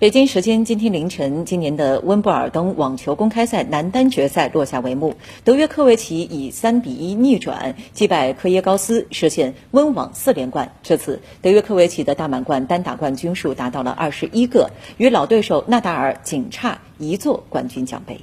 北京时间今天凌晨，今年的温布尔登网球公开赛男单决赛落下帷幕，德约科维奇以3-1逆转击败科耶高斯，实现温网4连冠。至此，德约科维奇的大满贯单打冠军数达到了21个，与老对手纳达尔仅差1座冠军奖杯。